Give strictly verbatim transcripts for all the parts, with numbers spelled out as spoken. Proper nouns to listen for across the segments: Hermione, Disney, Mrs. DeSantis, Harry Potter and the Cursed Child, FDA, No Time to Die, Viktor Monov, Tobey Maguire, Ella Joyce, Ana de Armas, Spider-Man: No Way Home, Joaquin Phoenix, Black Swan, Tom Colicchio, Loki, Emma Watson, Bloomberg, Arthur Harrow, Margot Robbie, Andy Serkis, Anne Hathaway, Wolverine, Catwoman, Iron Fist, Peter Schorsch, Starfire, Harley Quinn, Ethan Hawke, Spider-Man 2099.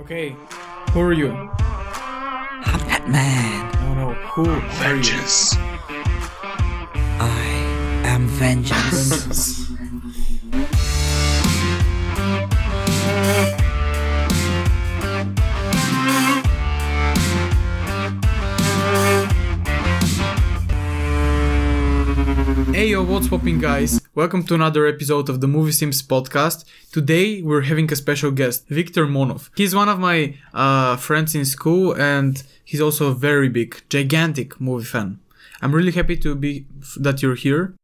Okay, who are you? I'm Batman. No, no, who Vengeance. Are you? I am Vengeance. Hey yo, what's poppin' guys? Welcome to another episode of the Movie Sims podcast. Today we're having a special guest, Viktor Monov. He's one of my uh, friends in school and he's also a very big, gigantic movie fan. I'm really happy to be that you're here.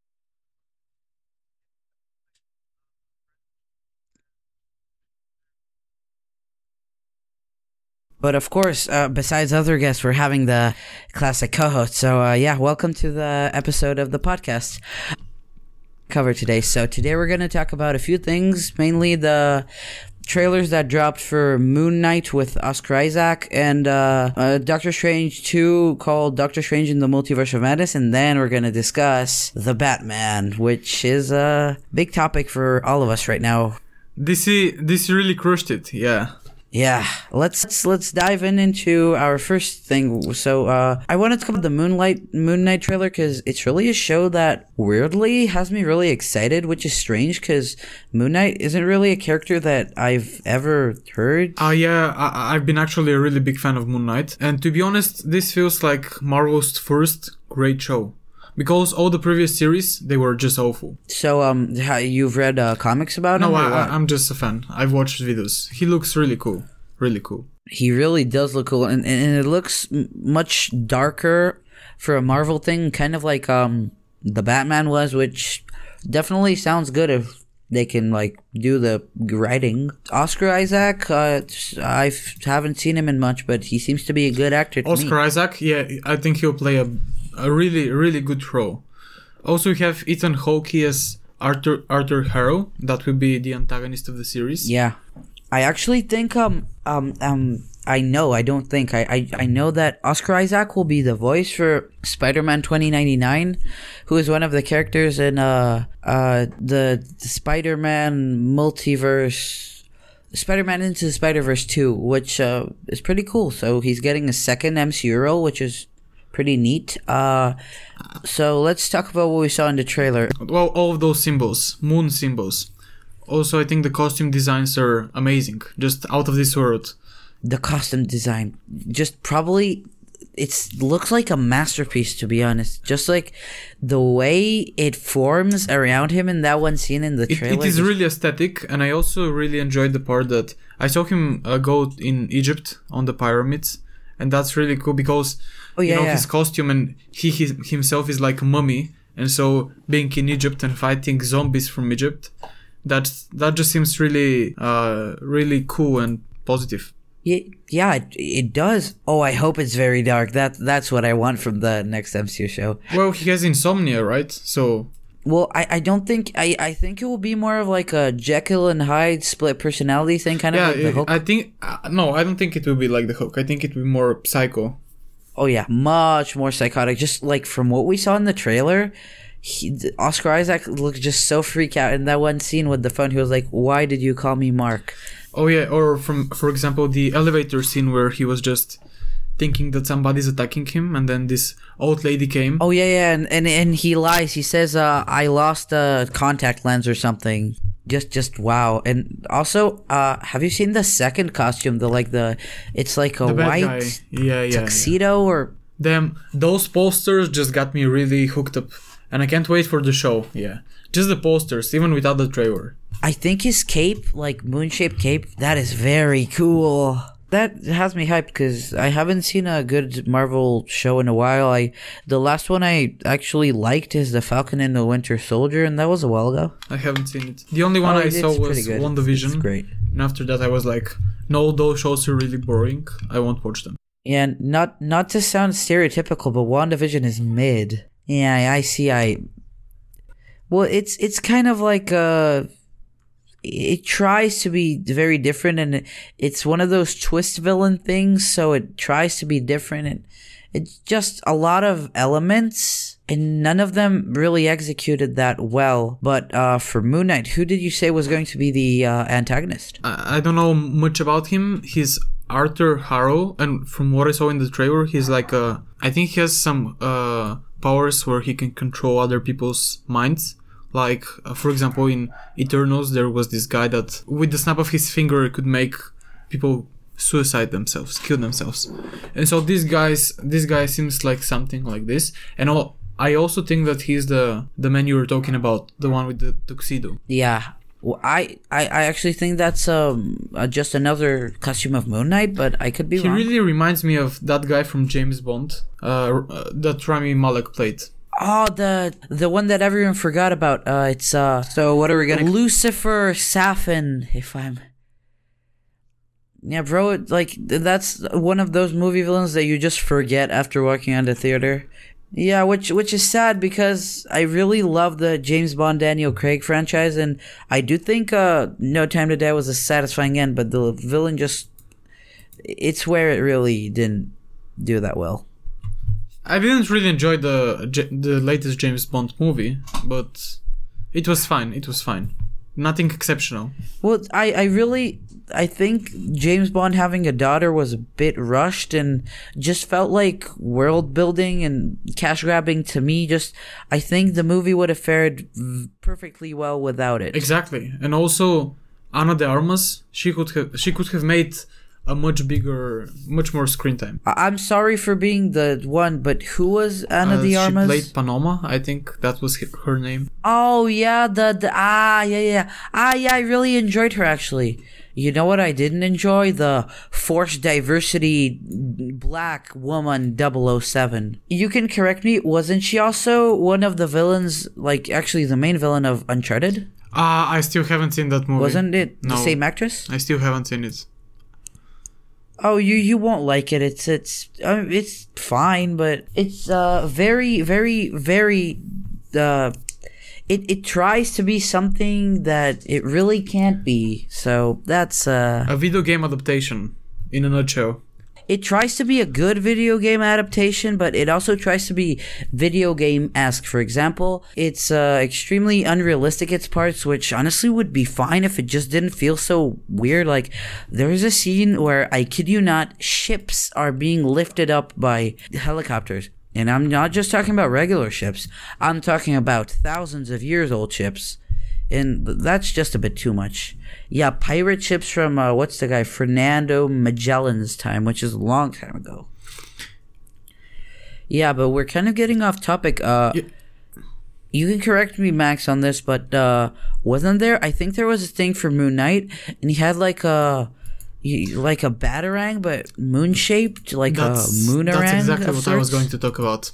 But of course, uh, besides other guests, we're having the classic co-host. So uh, yeah, welcome to the episode of the podcast cover today. So today we're going to talk about a few things, mainly the trailers that dropped for Moon Knight with Oscar Isaac and uh, uh, Doctor Strange two called Doctor Strange in the Multiverse of Madness. And then we're going to discuss The Batman, which is a big topic for all of us right now. D C, D C really crushed it, yeah. Yeah, let's, let's let's dive in into our first thing. So uh, I wanted to cover the Moonlight Moon Knight trailer because it's really a show that weirdly has me really excited, which is strange because Moon Knight isn't really a character that I've ever heard. Ah, uh, yeah, I, I've been actually a really big fan of Moon Knight, and to be honest, this feels like Marvel's first great show. Because all the previous series, they were just awful. So, um, you've read uh, comics about him? No, I, I'm just a fan. I've watched videos. He looks really cool. Really cool. He really does look cool. And, and it looks much darker for a Marvel thing, kind of like um the Batman was, which definitely sounds good if they can, like, do the writing. Oscar Isaac, uh, I haven't seen him in much, but he seems to be a good actor to Oscar me. Isaac? Yeah, I think he'll play a... A really, really good role. Also, we have Ethan Hawke as Arthur Arthur Harrow. That will be the antagonist of the series. Yeah, I actually think um um um I know I don't think I I, I know that Oscar Isaac will be the voice for Spider-Man twenty ninety-nine, who is one of the characters in uh uh the, the Spider-Man multiverse. Spider-Man Into the Spider-Verse two, which uh, is pretty cool. So he's getting a second M C U role, which is pretty neat. Uh, so let's talk about what we saw in the trailer. Well, all of those symbols, moon symbols. Also, I think the costume designs are amazing, just out of this world. The costume design, just probably, it looks like a masterpiece, to be honest. Just like the way it forms around him in that one scene in the it, trailer. It is really aesthetic, and I also really enjoyed the part that I saw him uh, go in Egypt on the pyramids. And that's really cool because, oh, yeah, you know, yeah. his costume and he, he himself is like a mummy. And so being in Egypt and fighting zombies from Egypt, that's, that just seems really, uh, really cool and positive. Yeah, it, it does. Oh, I hope it's very dark. That That's what I want from the next M C U show. Well, he has insomnia, right? So... Well, I, I don't think... I, I think it will be more of like a Jekyll and Hyde split personality thing, kind yeah, of like the Hulk. I think... Uh, no, I don't think it will be like the Hulk. I think it will be more psycho. Oh, yeah. Much more psychotic. Just like from what we saw in the trailer, he, Oscar Isaac looked just so freaked out. In that one scene with the phone, he was like, why did you call me Mark? Oh, yeah. Or, from, for example, the elevator scene where he was just... thinking that somebody's attacking him, and then this old lady came. Oh, yeah, yeah, and and, and he lies. He says, uh, I lost a contact lens or something. Just, just wow. And also, uh, have you seen the second costume? The, like, the, it's like a white yeah, yeah, tuxedo yeah. or... Damn, those posters just got me really hooked up. And I can't wait for the show, yeah. Just the posters, even without the trailer. I think his cape, like, moon-shaped cape, that is very cool. That has me hyped because I haven't seen a good Marvel show in a while. I the last one I actually liked is The Falcon and the Winter Soldier, and that was a while ago. I haven't seen it. The only one oh, I saw was WandaVision. It's great. And after that, I was like, no, those shows are really boring. I won't watch them. Yeah, not not to sound stereotypical, but WandaVision is mid. Yeah, I see. I well, it's it's kind of like a. It tries to be very different, and it's one of those twist villain things, so it tries to be different, and It's just a lot of elements, and none of them really executed that well. But uh, for Moon Knight, who did you say was going to be the uh, antagonist? I don't know much about him. He's Arthur Harrow, and from what I saw in the trailer, he's like a... I think he has some uh, powers where he can control other people's minds. Like, uh, for example, in Eternals, there was this guy that, with the snap of his finger, could make people suicide themselves, kill themselves. And so this guy's, this guy seems like something like this. And all, I also think that he's the, the man you were talking about, the one with the tuxedo. Yeah. Well, I, I, I actually think that's um, uh, just another costume of Moon Knight, but I could be he wrong. He really reminds me of that guy from James Bond uh, uh, that Rami Malek played. Oh, the the one that everyone forgot about. Uh, it's uh. So what are we gonna? Lucifer Safin, if I'm. Yeah, bro. It, like that's one of those movie villains that you just forget after walking out of the theater. Yeah, which which is sad because I really love the James Bond Daniel Craig franchise, and I do think uh, No Time to Die was a satisfying end, but the villain just, it's where it really didn't do that well. I didn't really enjoy the the latest James Bond movie, but it was fine. It was fine. Nothing exceptional. Well, I, I really, I think James Bond having a daughter was a bit rushed and just felt like world building and cash grabbing to me. Just, I think the movie would have fared perfectly well without it. Exactly. And also, Ana de Armas, she could have, she could have made a much bigger, much more screen time. I'm sorry for being the one, but who was Ana uh, de Armas? She played Paloma, I think that was her name. Oh, yeah, the, the, ah, yeah, yeah. Ah, yeah, I really enjoyed her, actually. You know what I didn't enjoy? The forced diversity black woman double oh seven. You can correct me, wasn't she also one of the villains, like, actually the main villain of Uncharted? Ah, uh, I still haven't seen that movie. Wasn't it no. the same actress? I still haven't seen it. Oh, you, you won't like it. It's it's I mean, it's fine, but it's uh very very very uh it it tries to be something that it really can't be. So that's uh a video game adaptation in a nutshell. It tries to be a good video game adaptation, but it also tries to be video game-esque. For example, it's uh, extremely unrealistic its parts, which honestly would be fine if it just didn't feel so weird. Like, there's a scene where, I kid you not, ships are being lifted up by helicopters. And I'm not just talking about regular ships. I'm talking about thousands of years old ships. And that's just a bit too much. Yeah, pirate ships from, uh, what's the guy, Fernando Magellan's time, which is a long time ago. Yeah, but we're kind of getting off topic. Uh, yeah. You can correct me, Max, on this, but uh, wasn't there? I think there was a thing for Moon Knight, and he had like a, like a batarang, but moon-shaped, like that's, a moon-orang. That's exactly what sorts. I was going to talk about.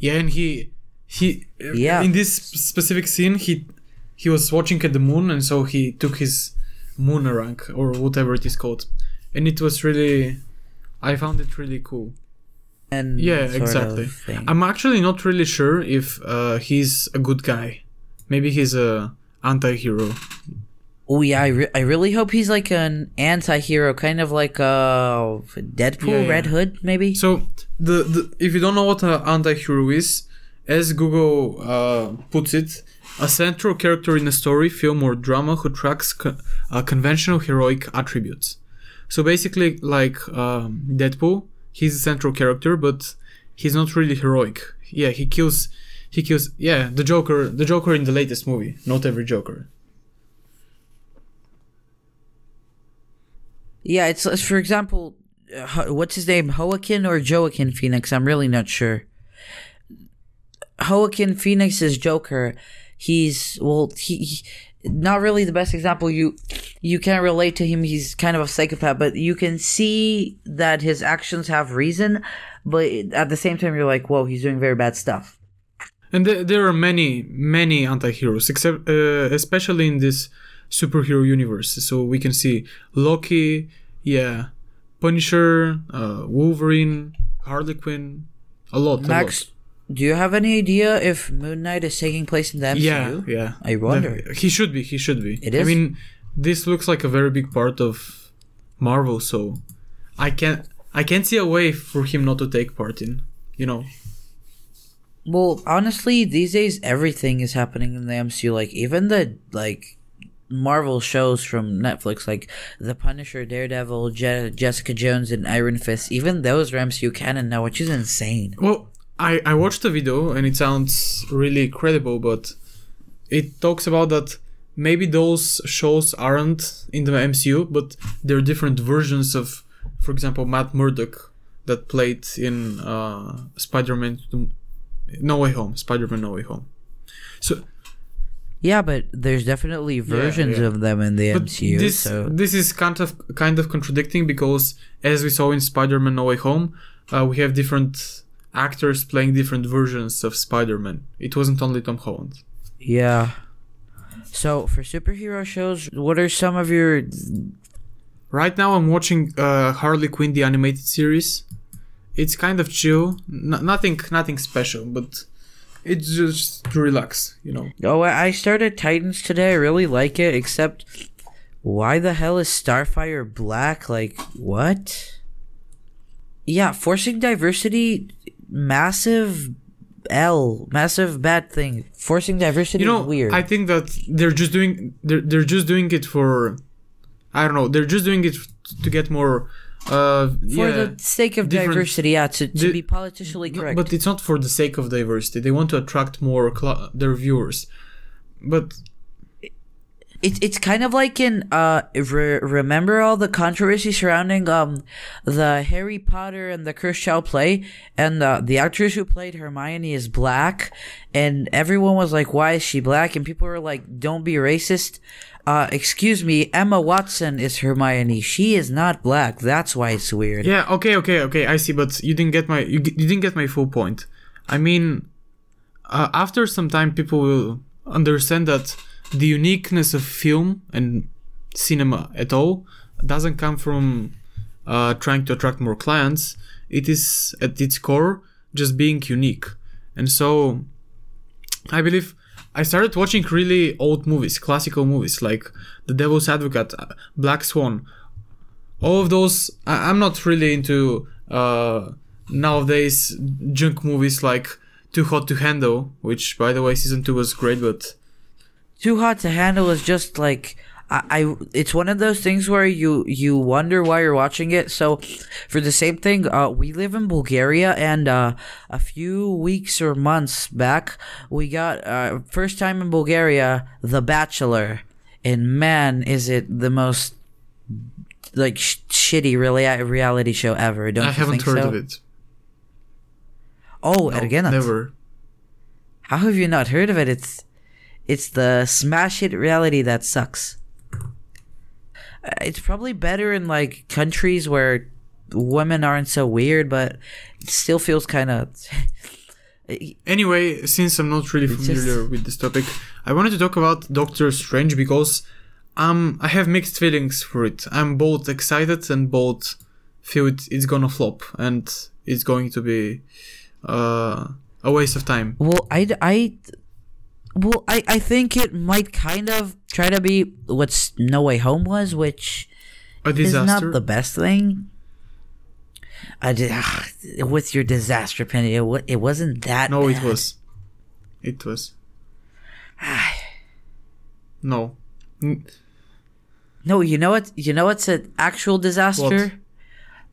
Yeah, and he, he yeah. in this specific scene, he... He was watching at the moon, and so he took his moonerang, or whatever it is called. And it was really... I found it really cool. And yeah, exactly. I'm actually not really sure if uh, he's a good guy. Maybe he's a anti-hero. Oh, yeah, I, re- I really hope he's like an anti-hero, kind of like uh, Deadpool, yeah, Red yeah. Hood, maybe? So, the, the if you don't know what an anti-hero is, as Google uh, puts it, a central character in a story, film, or drama who tracks co- uh, conventional heroic attributes. So basically, like um, Deadpool, he's a central character, but he's not really heroic. Yeah, he kills. He kills. Yeah, the Joker. The Joker in the latest movie. Not every Joker. Yeah, it's, it's for example, uh, what's his name, Joaquin or Joaquin Phoenix? I'm really not sure. Joaquin Phoenix's Joker. He's, well, he, he not really the best example. You you can't relate to him. He's kind of a psychopath, but you can see that his actions have reason. But at the same time, you're like, whoa, he's doing very bad stuff. And th- there are many, many anti-heroes, except, uh, especially in this superhero universe. So we can see Loki, yeah, Punisher, uh, Wolverine, Harley Quinn, a lot, Max- a lot. Do you have any idea if Moon Knight is taking place in the M C U? Yeah, yeah. I wonder. The, he should be, he should be. It is? I mean, this looks like a very big part of Marvel, so I can't... I can't see a way for him not to take part in, you know. Well, honestly, these days everything is happening in the M C U. Like even the like Marvel shows from Netflix, like The Punisher, Daredevil, Je- Jessica Jones, and Iron Fist. Even those are M C U canon now, which is insane. Well, I I watched the video and it sounds really credible, but it talks about that maybe those shows aren't in the M C U, but they're different versions of, for example, Matt Murdock that played in uh, Spider-Man. No Way Home, Spider-Man No Way Home. So, yeah, but there's definitely versions yeah, yeah. of them in the but M C U. This, so. this is kind of kind of contradicting because, as we saw in Spider-Man No Way Home, uh, we have different actors playing different versions of Spider-Man. It wasn't only Tom Holland. Yeah. So for superhero shows, what are some of your? Right now, I'm watching uh, Harley Quinn the animated series. It's kind of chill, N- nothing, nothing special, but it's just to relax, you know. Oh, I started Titans today. I really like it, except why the hell is Starfire black? Like what? Yeah, forcing diversity, massive L, massive bad thing. Forcing diversity, you know, is weird. I think that they're just doing, they're they're just doing it for, I don't know, they're just doing it to get more. Uh, for yeah, the sake of diversity, yeah, to, to the, be politically correct. But it's not for the sake of diversity. They want to attract more cl- their viewers. But it's it's kind of like in uh re- remember all the controversy surrounding um the Harry Potter and the Cursed Child play, and uh, the actress who played Hermione is black, and everyone was like, why is she black? And people were like, don't be racist. Uh, excuse me, Emma Watson is Hermione. She is not black. That's why it's weird. Yeah. Okay. Okay. Okay. I see. But you didn't get my you, you didn't get my full point. I mean, uh, after some time, people will understand that the uniqueness of film and cinema at all doesn't come from uh, trying to attract more clients. It is at its core just being unique. And so, I believe. I started watching really old movies, classical movies, like The Devil's Advocate, Black Swan. All of those, I- I'm not really into uh, nowadays junk movies like Too Hot to Handle, which, by the way, season two was great, but... Too Hot to Handle is just like... I, I it's one of those things where you, you wonder why you're watching it. So for the same thing, uh, we live in Bulgaria, and uh, a few weeks or months back, we got uh, first time in Bulgaria, The Bachelor, and man, is it the most like sh- shitty rea- reality show ever? Don't I you haven't think heard so? of it. Oh, no, again, never. How have you not heard of it? It's it's the smash hit reality that sucks. It's probably better in like countries where women aren't so weird, but it still feels kind of. Anyway, since I'm not really familiar just... with this topic, I wanted to talk about Doctor Strange because um I have mixed feelings for it. I'm both excited and both feel it, it's gonna flop and it's going to be uh, a waste of time. Well, I I. Well, I, I think it might kind of try to be what No Way Home was, which a disaster. Is not the best thing. I did, ugh, with your disaster opinion, it, it wasn't that No, bad. it was. It was. no. No, you know what? You know what's an actual disaster?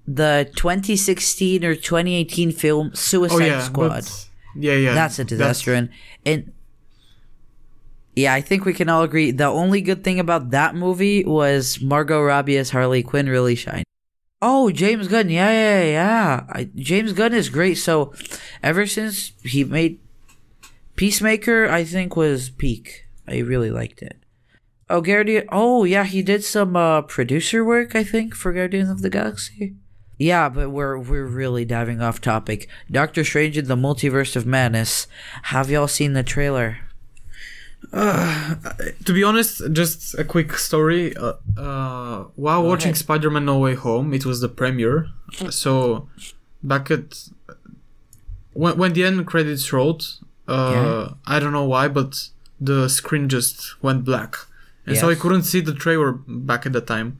What? The twenty sixteen or twenty eighteen film Suicide oh, yeah, Squad. But, yeah, yeah. That's a disaster. That's... And... and yeah, I think we can all agree. The only good thing about that movie was Margot Robbie as Harley Quinn really shined. Oh, James Gunn. Yeah, yeah, yeah. I, James Gunn is great. So ever since he made Peacemaker, I think was peak. I really liked it. Oh, Guardian. Oh, yeah, he did some uh, producer work, I think, for Guardians of the Galaxy. Yeah, but we're we're really diving off topic. Doctor Strange in the Multiverse of Madness. Have y'all seen the trailer? Uh, to be honest, just a quick story. Uh, uh, while Go watching ahead. Spider-Man No Way Home, it was the premiere. So, back at when when the end credits rolled, uh, yeah. I don't know why, but the screen just went black, and yes. so I couldn't see the trailer back at the time,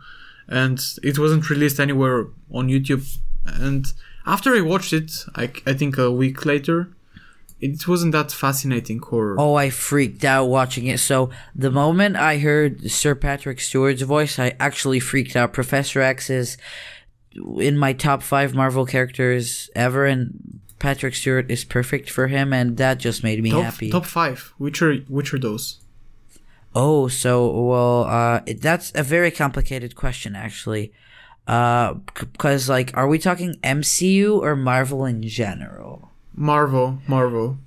and it wasn't released anywhere on YouTube And after I watched it, I, I think a week later, it wasn't that fascinating horror. Oh, I freaked out watching it. So the moment I heard Sir Patrick Stewart's voice, I actually freaked out. Professor X is in my top five Marvel characters ever, and Patrick Stewart is perfect for him, and that just made me top, happy. Top five. Which are which are those? Oh, so, well, uh, that's a very complicated question, actually. Uh, because, like, are we talking M C U or Marvel in general? Marvel, Marvel.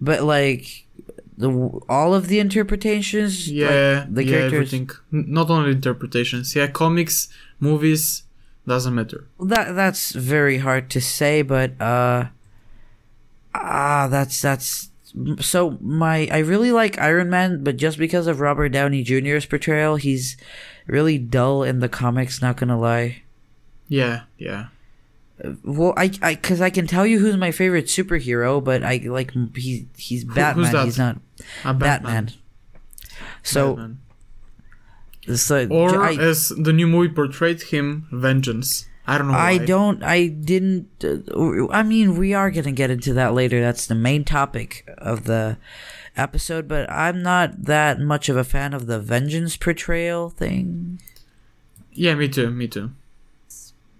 But, like, the all of the interpretations? Yeah, like, the yeah, characters? Everything. Not only interpretations. Yeah, comics, movies, doesn't matter. That That's very hard to say, but, uh, ah, that's, that's, so my I really like Iron Man, but just because of Robert Downey Junior's portrayal, he's really dull in the comics, not gonna lie. Yeah, yeah. Well, I, I, cause I can tell you who's my favorite superhero, but I like he, he's Batman. Who, who's that? He's not I'm Batman. Batman. So, Batman. so or I, as the new movie portrayed him, Vengeance. I don't know why. I don't, I didn't, uh, I mean, we are going to get into that later. That's the main topic of the episode, but I'm not that much of a fan of the Vengeance portrayal thing. Yeah, me too, me too.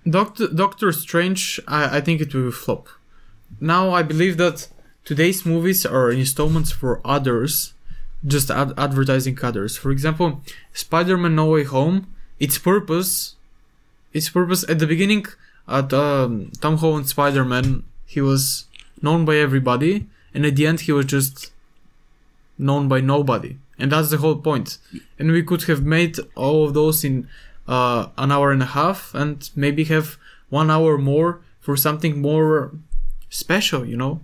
Doctor, Doctor Strange, I, I think it will flop. Now, I believe that today's movies are installments for others, just ad- advertising others. For example, Spider-Man No Way Home, its purpose... Its purpose at the beginning, at um, Tom Holland's Spider-Man, he was known by everybody, and at the end he was just known by nobody, and that's the whole point. And we could have made all of those in uh, an hour and a half, and maybe have one hour more for something more special, you know.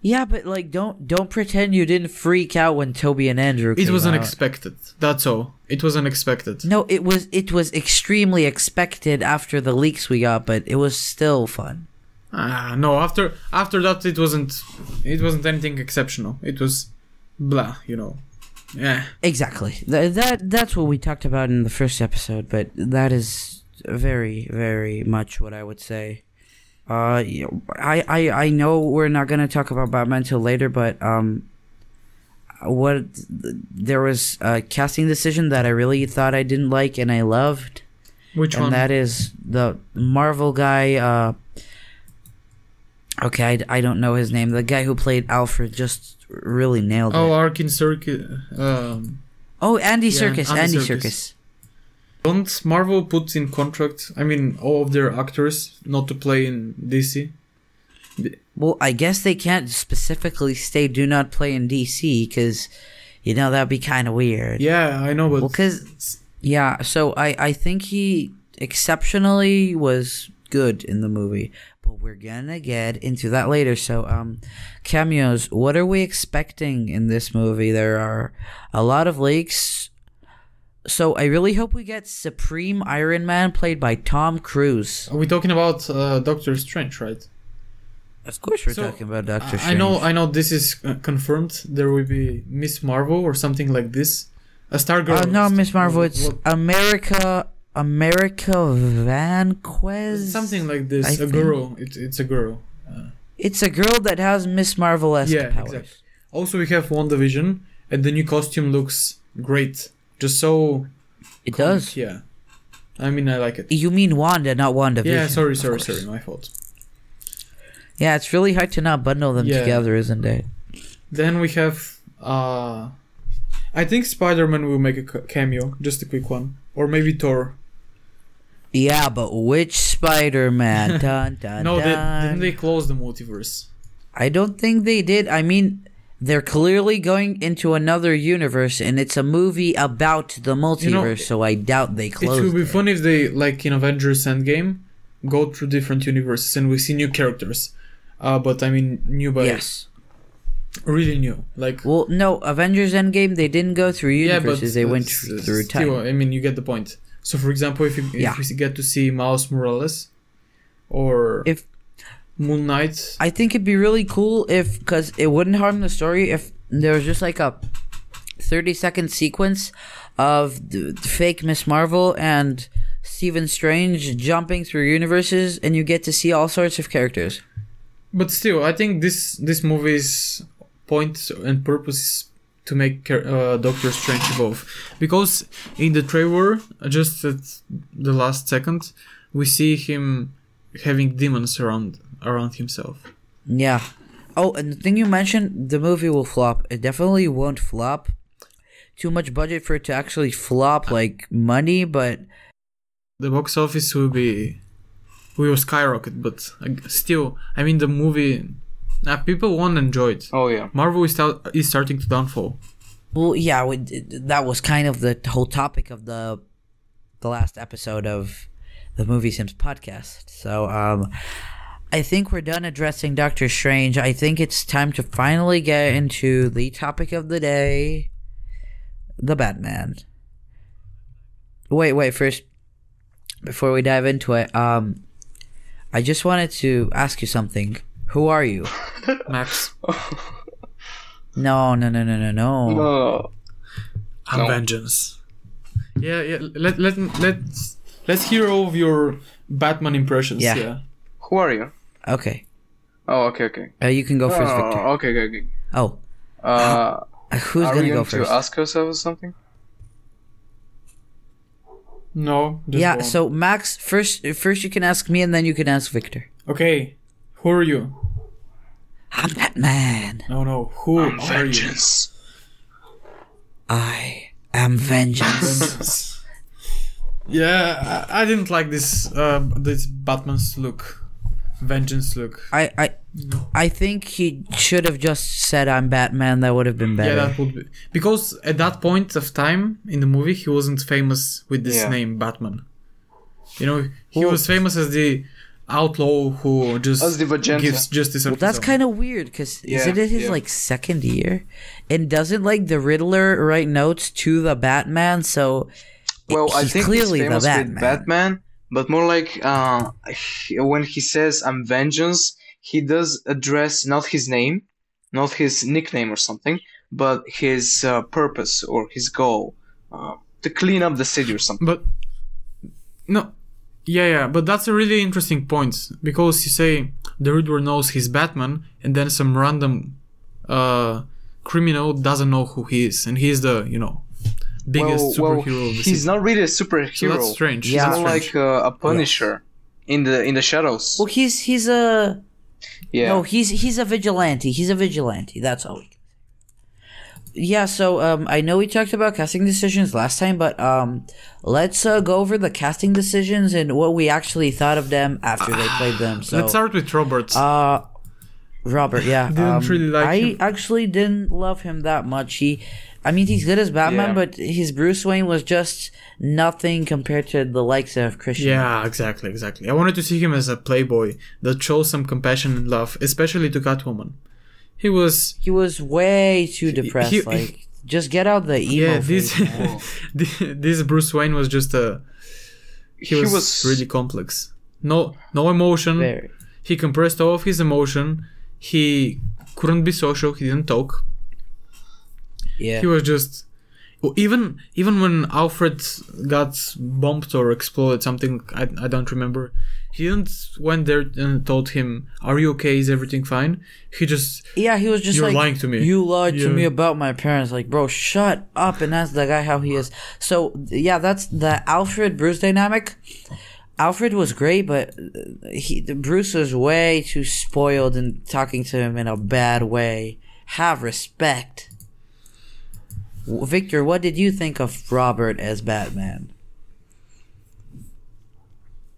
Yeah, but like, don't don't pretend you didn't freak out when Toby and Andrew came out. It was unexpected. That's all. It was unexpected. No, it was it was extremely expected after the leaks we got, but it was still fun. Ah, no. After after that, it wasn't it wasn't anything exceptional. It was blah, you know. Yeah. Exactly. That, that that's what we talked about in the first episode. But that is very very much what I would say. Uh, I, I, I know we're not going to talk about Batman till later, but um, what there was a casting decision that I really thought I didn't like and I loved. Which and one? And that is the Marvel guy. Uh, okay, I, I don't know his name. The guy who played Alfred just really nailed oh, it. Oh, Arkin Serkis. Um, oh, Andy Serkis. Yeah, Andy Serkis. Don't Marvel put in contract, I mean, all of their actors not to play in D C? Well, I guess they can't specifically say do not play in D C because, you know, that would be kind of weird. Yeah, I know, but... Well, cause, yeah, so I, I think he exceptionally was good in the movie, but we're going to get into that later. So, um, cameos, what are we expecting in this movie? There are a lot of leaks. So I really hope we get Supreme Iron Man played by Tom Cruise. Are we talking about uh, Doctor Strange, right? Of course we're so, talking about Doctor Strange. I know I know this is confirmed. There will be Miss Marvel or something like this. A Stargirl. Uh, no, Miss Marvel. It's what? America America Vanquist. Something like this. I a think. girl. It's, it's a girl. Uh, it's a girl that has Miss Marvel-esque yeah, powers. Exactly. Also, we have WandaVision, and the new costume looks great. Just so... It comic, does? Yeah. I mean, I like it. You mean Wanda, not WandaVision. Yeah, sorry, sorry, sorry. My fault. Yeah, it's really hard to not bundle them yeah. together, isn't it? Then we have... Uh, I think Spider-Man will make a cameo. Just a quick one. Or maybe Thor. Yeah, but which Spider-Man? dun, dun, no, dun. They, didn't they close the multiverse? I don't think they did. I mean... They're clearly going into another universe, and it's a movie about the multiverse, you know, so I doubt they closed it. It would be fun if they, like in Avengers Endgame, go through different universes and we see new characters. Uh, but, I mean, new by... Yes. Really new. Like. Well, no, Avengers Endgame, they didn't go through universes, yeah, but they went through, through time. Still, I mean, you get the point. So, for example, if, you, if yeah. we get to see Miles Morales, or... if. Moon Knight. I think it'd be really cool if, because it wouldn't harm the story if there was just like a thirty second sequence of the fake Miss Marvel and Stephen Strange jumping through universes, and you get to see all sorts of characters. But still, I think this this movie's point and purpose is to make uh, Doctor Strange evolve, because in the trailer, just at the last second, we see him having demons around around himself. Yeah. Oh, and the thing you mentioned, the movie will flop. It definitely won't flop. Too much budget for it to actually flop, like, money, but... The box office will be... will skyrocket, but still, I mean, the movie... Uh, people won't enjoy it. Oh, yeah. Marvel is, ta- is starting to downfall. Well, yeah, we, that was kind of the whole topic of the, the last episode of the Movie Sims podcast. So, um... I think we're done addressing Doctor Strange. I think it's time to finally get into the topic of the day, the Batman. Wait, wait, first, before we dive into it, um, I just wanted to ask you something. Who are you? Max. No, no, no, no, no, no. No. I'm no. Vengeance. Yeah, yeah, let, let, let's, let's hear all of your Batman impressions. Yeah. yeah. Who are you? Okay. Oh, okay, okay. Uh, you can go no, first, Viktor. Okay, okay, okay. Oh. Uh, Who's going to go first? Are we going to ask ourselves something? No. Yeah, won't. So Max, first first you can ask me and then you can ask Viktor. Okay. Who are you? I'm Batman. No, no. Who I'm are vengeance. you? I am Vengeance. Vengeance. Yeah, I, I didn't like this uh, this Batman's look. Vengeance look. I, I I think he should have just said I'm Batman. That would have been better. Yeah, that would be, because at that point of time in the movie he wasn't famous with this yeah. name Batman. You know, he well, was famous as the outlaw who just as the gives justice. Well, that's kind of weird because yeah, isn't it his yeah. like second year? And doesn't like the Riddler write notes to the Batman? So well, I he's think clearly he's famous the Batman. with Batman. But more like uh, he, when he says I'm vengeance, he does address not his name, not his nickname or something, but his uh, purpose or his goal uh, to clean up the city or something. But no, yeah, yeah, but that's a really interesting point because you say the Riddler knows he's Batman and then some random uh, criminal doesn't know who he is and he's the, you know, biggest well, superhero well, of the he's season. Not really a superhero. So that's strange. Yeah. He's more like uh, a Punisher yeah. in the in the shadows. Well, he's he's a yeah. No, he's he's a vigilante. He's a vigilante. That's all. We... Yeah. So um, I know we talked about casting decisions last time, but um, let's uh, go over the casting decisions and what we actually thought of them after they played them. So let's start with Robert. Uh, Robert. Yeah. didn't um, really like I him. actually didn't love him that much. He. I mean, he's good as Batman, yeah. but his Bruce Wayne was just nothing compared to the likes of Christian. Yeah, exactly, exactly. I wanted to see him as a playboy that shows some compassion and love, especially to Catwoman. He was... He was way too depressed. He, he, like, he, just get out the emo yeah, this, this Bruce Wayne was just a... He, he was, was really complex. No, no emotion. Very. He compressed all of his emotion. He couldn't be social. He didn't talk. Yeah. He was just... Even even when Alfred got bombed or exploded, something, I I don't remember, he didn't went there and told him, are you okay, is everything fine? He just... Yeah, he was just You're like, lying to me. You lied yeah. to me about my parents. Like, bro, shut up and ask the guy how he is. So, yeah, that's the Alfred-Bruce dynamic. Alfred was great, but he Bruce was way too spoiled and talking to him in a bad way. Have respect. Viktor, what did you think of Robert as Batman?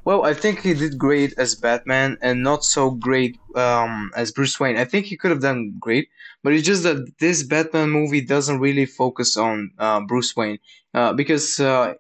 Well, I think he did great as Batman and not so great um, as Bruce Wayne. I think he could have done great, but it's just that this Batman movie doesn't really focus on uh, Bruce Wayne uh, because uh,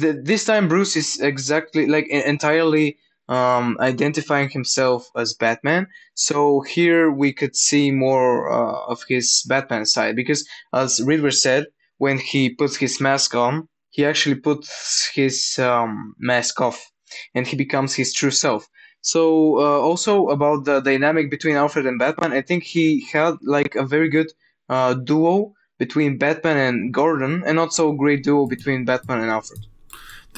th- this time Bruce is exactly like entirely um, identifying himself as Batman. So here we could see more uh, of his Batman side because, as Riddler said, when he puts his mask on, he actually puts his um, mask off and he becomes his true self. So uh, also about the dynamic between Alfred and Batman, I think he had like a very good uh, duo between Batman and Gordon and not so great duo between Batman and Alfred.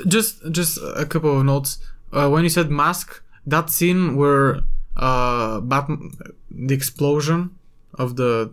just just a couple of notes. Uh, when you said mask, that scene where uh, Batman, the explosion of the,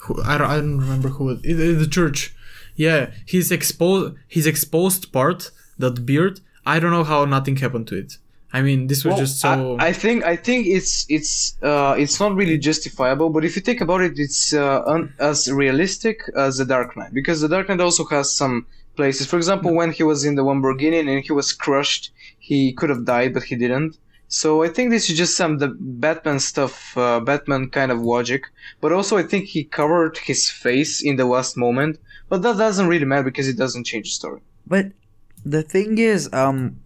who, I don't I don't remember who it, it, it the church. Yeah, his exposed his exposed part, that beard. I don't know how nothing happened to it. I mean, this was well, just so. I, I think I think it's it's uh, it's not really justifiable. But if you think about it, it's uh, un- as realistic as the Dark Knight, because the Dark Knight also has some places. For example, when he was in the Lamborghini and he was crushed, he could have died, but he didn't. So I think this is just some the Batman stuff, uh, Batman kind of logic. But also, I think he covered his face in the last moment. But that doesn't really matter because it doesn't change the story. But the thing is, um.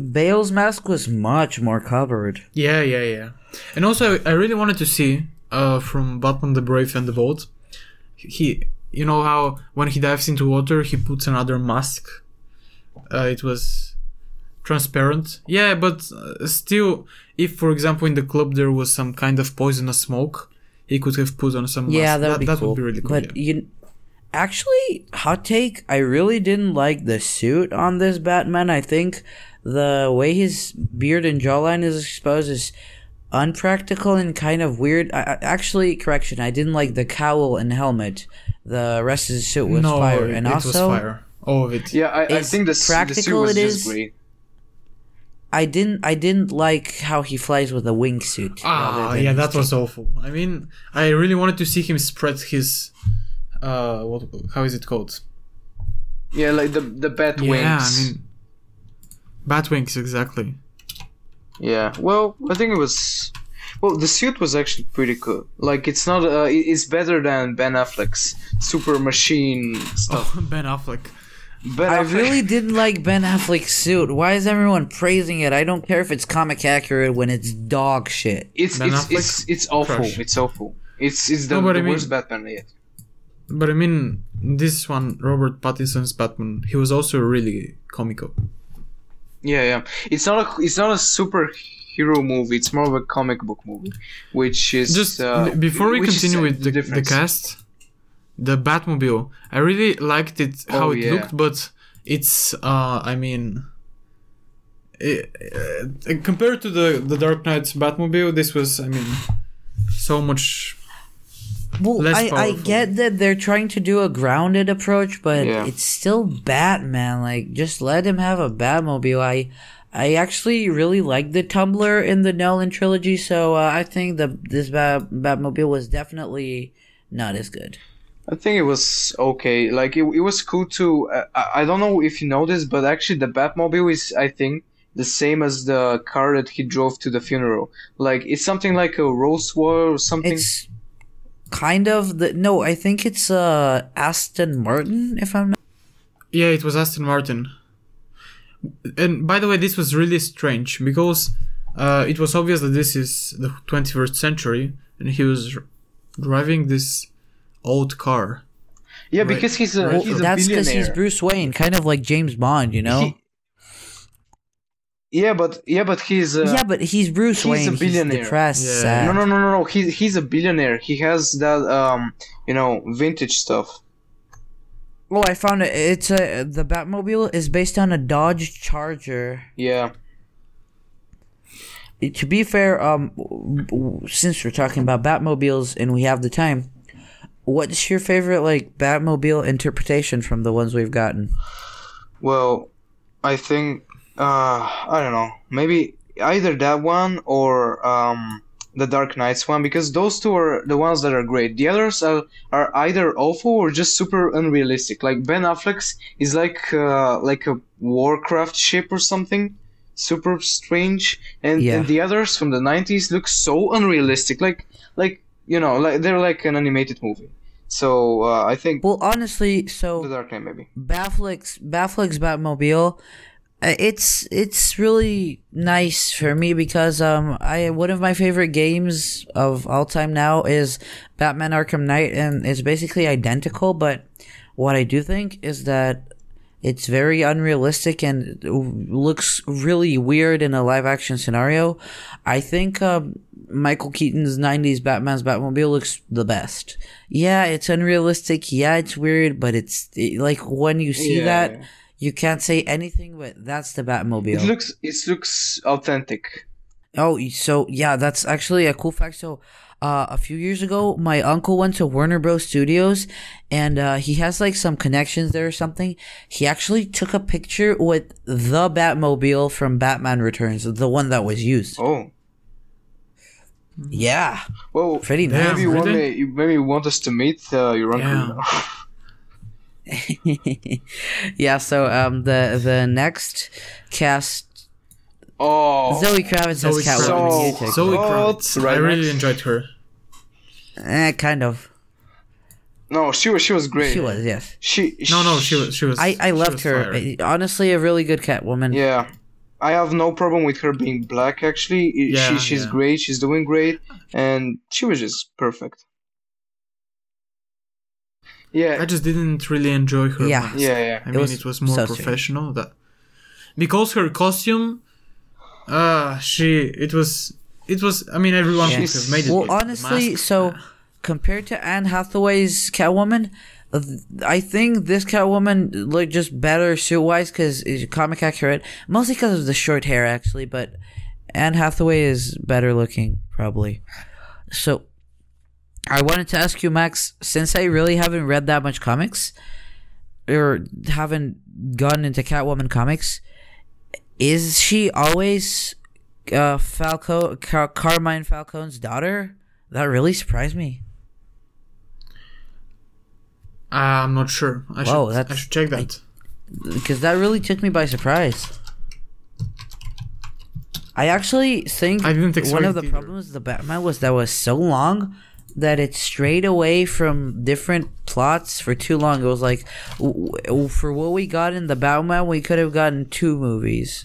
Bale's mask was much more covered. Yeah, yeah, yeah. And also, I really wanted to see uh, from Batman the Brave and the Bold. He, you know how when he dives into water, he puts another mask. Uh, it was transparent. Yeah, but uh, still, if, for example, in the club there was some kind of poisonous smoke, he could have put on some mask. Yeah, that'd that, be that cool. would be really cool. But yeah. you... Actually, hot take, I really didn't like the suit on this Batman. I think the way his beard and jawline is exposed is unpractical and kind of weird. I, actually, correction, I didn't like the cowl and helmet. The rest of the suit was no, fire. And it also, was fire. All of it. Yeah, I, I think the, practical the suit was it just is, great. I didn't, I didn't like how he flies with a wingsuit. Ah, yeah, that was awful. I mean, I really wanted to see him spread his... Uh, what? How is it called? Yeah, like the the bat wings. Yeah, I mean, bat wings exactly. Yeah. Well, I think it was. Well, the suit was actually pretty cool. Like, it's not. Uh, it's better than Ben Affleck's super machine stuff. Oh, Ben Affleck. Ben I Affleck. really didn't like Ben Affleck's suit. Why is everyone praising it? I don't care if it's comic accurate when it's dog shit. It's ben it's, it's it's awful. Crush. It's awful. It's it's the, no, the worst mean? Batman yet. But I mean, this one, Robert Pattinson's Batman, he was also really comical. Yeah, yeah. It's not a, it's not a superhero movie. It's more of a comic book movie, which is just uh, b- before we continue with the, the cast, the Batmobile. I really liked it how oh, it yeah. looked, but it's uh, I mean, it, uh, compared to the the Dark Knight's Batmobile, this was I mean, so much. Well, I, I get that they're trying to do a grounded approach, but yeah. it's still Batman. Like, just let him have a Batmobile. I I actually really liked the Tumbler in the Nolan trilogy, so uh, I think the this Bat- Batmobile was definitely not as good. I think it was okay. Like, it, it was cool to... Uh, I, I don't know if you know this, but actually the Batmobile is, I think, the same as the car that he drove to the funeral. Like, it's something like a Rolls Royce or something... It's- Kind of the no, I think it's uh, Aston Martin. If I'm not, yeah, it was Aston Martin. And by the way, this was really strange because uh, it was obvious that this is the twenty-first century, and he was r- driving this old car. Yeah, right? Because he's a, well, he's a that's because he's Bruce Wayne, kind of like James Bond, you know. He- Yeah, but yeah, but he's uh, yeah, but he's Bruce he's Wayne. A billionaire. He's depressed. Yeah. Sad. No, no, no, no, no. He's he's a billionaire. He has that um, you know, vintage stuff. Well, I found it. It's a the Batmobile is based on a Dodge Charger. Yeah. To be fair, um, since we're talking about Batmobiles and we have the time, what's your favorite like Batmobile interpretation from the ones we've gotten? Well, I think. Uh, I don't know. Maybe either that one or um the Dark Knight's one, because those two are the ones that are great. The others are, are either awful or just super unrealistic. Like Ben Affleck's is like uh, like a Warcraft ship or something, super strange. And, yeah. and the others from the nineties look so unrealistic. Like like you know, like they're like an animated movie. So uh, I think. Well, honestly, so the Dark Knight maybe. Batfleck's Batfleck's Batmobile. It's it's really nice for me because um I one of my favorite games of all time now is Batman Arkham Knight, and it's basically identical, but what I do think is that it's very unrealistic and looks really weird in a live action scenario. I think um, Michael Keaton's nineties Batman's Batmobile looks the best. Yeah, it's unrealistic. Yeah, it's weird, but it's it, like when you see yeah. that You can't say anything, but that's the Batmobile. It looks it looks authentic. Oh, so yeah, that's actually a cool fact. So uh, a few years ago, my uncle went to Warner Bros. Studios, and uh, he has like some connections there or something. He actually took a picture with the Batmobile from Batman Returns, the one that was used. Oh. Yeah. Well, pretty nice. Maybe one day you maybe want us to meet uh, your uncle. Yeah. yeah, so um, the the next cast. Oh, Zoe Kravitz as Catwoman. So, Zoe Kravitz, right? I really enjoyed her. Eh, kind of. No, she was she was great. She was yes. She, she no no she was she was. I, I loved her. Fire. Honestly, a really good Catwoman. Yeah, I have no problem with her being black. Actually, yeah, she she's yeah. great. She's doing great, and she was just perfect. Yeah, I just didn't really enjoy her. Yeah, mask. yeah, yeah. I it mean, was it was more so professional that because her costume. Ah, uh, she. It was. It was. I mean, everyone yes. could have made it. Well, honestly, masks. so compared to Anne Hathaway's Catwoman, I think this Catwoman looked just better suit-wise because it's comic accurate, mostly because of the short hair, actually. But Anne Hathaway is better looking, probably. So I wanted to ask you, Max, since I really haven't read that much comics or haven't gone into Catwoman comics. Is she always uh, Falco Car- Carmine Falcone's daughter? That really surprised me. Uh, I'm not sure. I, Whoa, should, I should check that. Because that really took me by surprise. I actually think I one of the either. problems with the Batman was that it was so long that it strayed away from different plots for too long. It was like, w- w- for what we got in the Batman, we could have gotten two movies.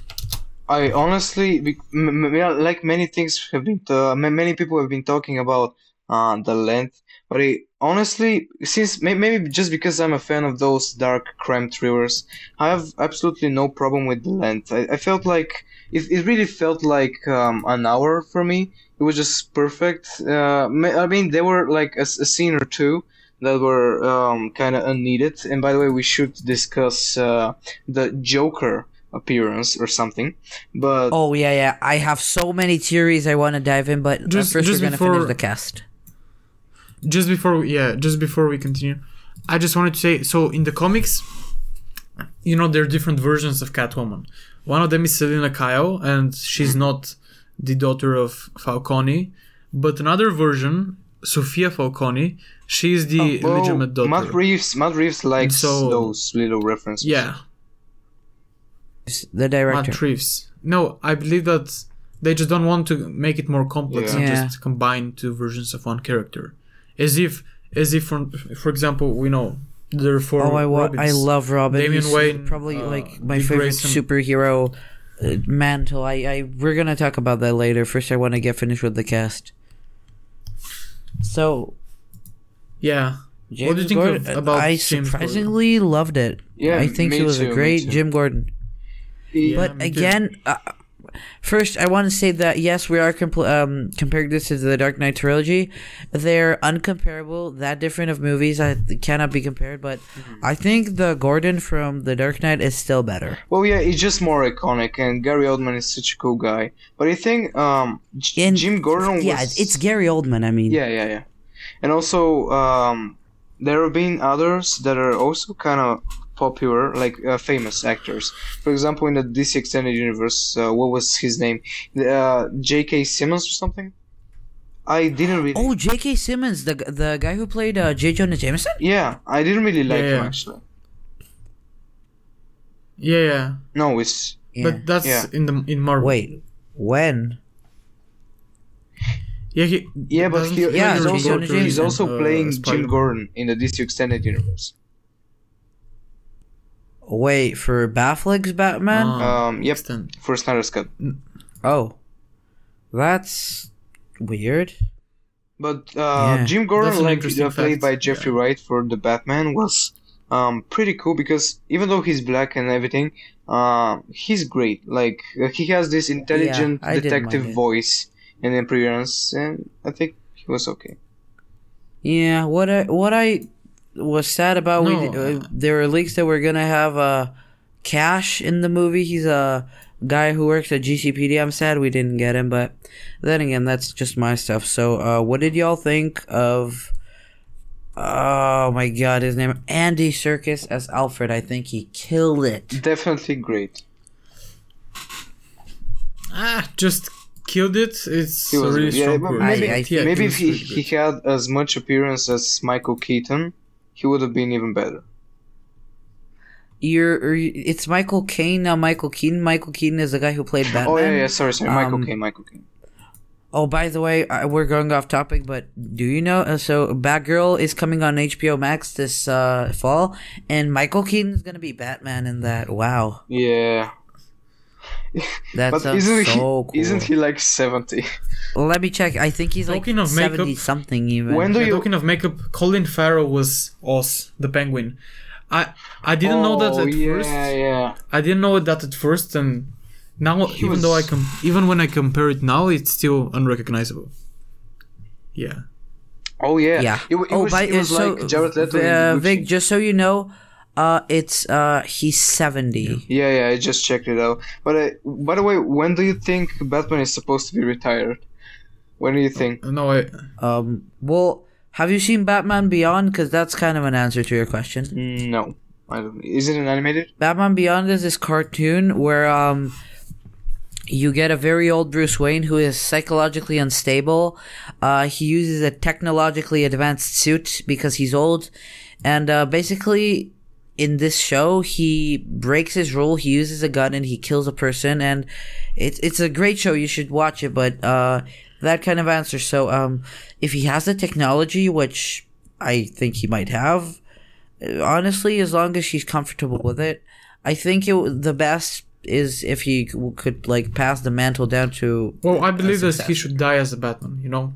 I honestly, m- m- like many things have been, t- many people have been talking about uh, the length, but I honestly, since maybe just because I'm a fan of those dark crime thrillers, I have absolutely no problem with the length. I, I felt like, it, it really felt like um, an hour for me. It was just perfect. Uh, I mean, there were like a, a scene or two that were um, kind of unneeded. And by the way, we should discuss uh, the Joker appearance or something. But oh yeah, yeah. I have so many theories I want to dive in, but just, first just we're gonna before, finish the cast. Just before, yeah, just before we continue, I just wanted to say. So in the comics, you know, there are different versions of Catwoman. One of them is Selina Kyle, and she's not the daughter of Falcone, but another version, Sofia Falcone, she is the oh, legitimate daughter. Matt Reeves, Matt Reeves likes so, those little references. Yeah, the director. Matt Reeves. No, I believe that they just don't want to make it more complex yeah. and yeah. just combine two versions of one character, as if, as if, for, for example, we know there are four. Oh, I, wa- I love Robin. Damian He's Wayne, probably uh, like my favorite Grayson. superhero. Mantle, I, I, we're gonna talk about that later. First, I want to get finished with the cast. So, yeah, James what do you think Gordon, of, about? I James surprisingly Gordon? loved it. Yeah, I think he was too, a great Jim Gordon. Yeah, but again, uh, first I want to say that yes, we are compl- um, comparing this to the Dark Knight trilogy. They're uncomparable, that different of movies. I cannot be compared, but mm-hmm. I think the Gordon from the Dark Knight is still better. Well, yeah, it's just more iconic, and Gary Oldman is such a cool guy. But I think um, J- and, Jim Gordon. Yeah, was... it's Gary Oldman. I mean. Yeah, yeah, yeah, and also um, there have been others that are also kind of popular, like uh, famous actors. For example, in the D C Extended Universe, uh, what was his name? Uh, J K. Simmons or something? I didn't really... Oh, J K. Simmons, the the guy who played uh, J. Jonah Jameson? Yeah, I didn't really like yeah, him, yeah. actually. Yeah, yeah. No, it's... Yeah. But that's yeah. in the in Marvel. Wait, when? Yeah, he, yeah but he, yeah, he's, also, he's also playing uh, Jim Gordon in the D C Extended Universe. Wait, for Batfleck's Batman? Um, yep, for Snyder's Cut. Oh. That's weird. But uh, yeah. Jim Gordon, like played fact. by Jeffrey yeah. Wright for the Batman, was um pretty cool because even though he's black and everything, uh, he's great. Like, he has this intelligent yeah, detective voice and appearance, and I think he was okay. Yeah, what I... What I was sad about no. we uh, there were leaks that we're gonna have uh, Cash in the movie. He's a guy who works at G C P D. I'm sad we didn't get him, but then again, that's just my stuff. So, uh, what did y'all think of... Oh my god, his name... Andy Serkis as Alfred. I think he killed it. Definitely great. Ah, just... killed it. It's was, really yeah, strong. Maybe, I, I, yeah, maybe if he, he had as much appearance as Michael Keaton, he would have been even better. You're, it's Michael Caine now. Michael Keaton. Michael Keaton is the guy who played Batman. Oh yeah, yeah. Sorry, sorry. Michael um, Caine. Michael Caine. Oh, by the way, I, we're going off topic, but do you know? Uh, so, Batgirl is coming on H B O Max this uh, fall, and Michael Keaton is gonna be Batman in that. Wow. Yeah. That but sounds isn't so he, cool. Isn't he like seventy? Let me check. I think he's talking like seventy something even. When do yeah, you... Talking of makeup, Colin Farrell was Oz the Penguin. I I didn't oh, know that at yeah, first. Yeah. I didn't know that at first, and now he even was... though I com- even when I compare it now, it's still unrecognizable. Yeah. Oh yeah. Yeah. It, it oh, was, by, it was so, like Jared Leto. Uh, Vic, just so you know. Uh, it's uh, he's seventy. Yeah, yeah, I just checked it out. But uh, by the way, when do you think Batman is supposed to be retired? When do you think? No, I. Um. Well, have you seen Batman Beyond? Because that's kind of an answer to your question. No, I don't. Is it an animated? Batman Beyond is this cartoon where um, you get a very old Bruce Wayne who is psychologically unstable. Uh, he uses a technologically advanced suit because he's old, and uh, basically. In this show, he breaks his rule. He uses a gun and he kills a person, and it's it's a great show. You should watch it. But uh, that kind of answer. So, um, if he has the technology, which I think he might have, honestly, as long as she's comfortable with it, I think it, the best is if he could like pass the mantle down to. Well, I believe that he should die as a Batman. You know.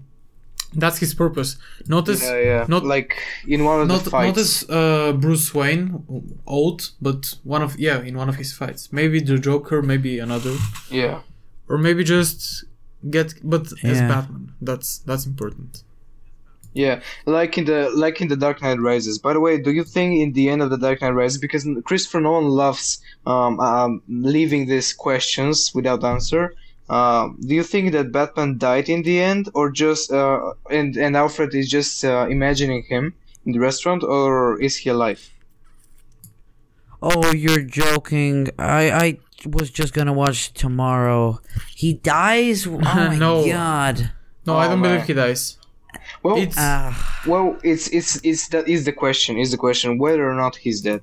That's his purpose. Notice, yeah, yeah. Not like in one of not, the fights. Notice uh, Bruce Wayne, old, but one of yeah, in one of his fights. Maybe the Joker, maybe another. Yeah. Or maybe just get, but yeah. as Batman. That's that's important. Yeah, like in the like in the Dark Knight Rises. By the way, do you think in the end of the Dark Knight Rises, because Christopher Nolan loves um, um leaving these questions without answer. Uh, do you think that Batman died in the end, or just uh, and and Alfred is just uh, imagining him in the restaurant, or is he alive? Oh, you're joking! I, I was just gonna watch tomorrow. He dies! Oh my no. god! No, oh, I don't man. believe he dies. Well, it's... Uh, well, it's it's it's that is the question. Is the question whether or not he's dead?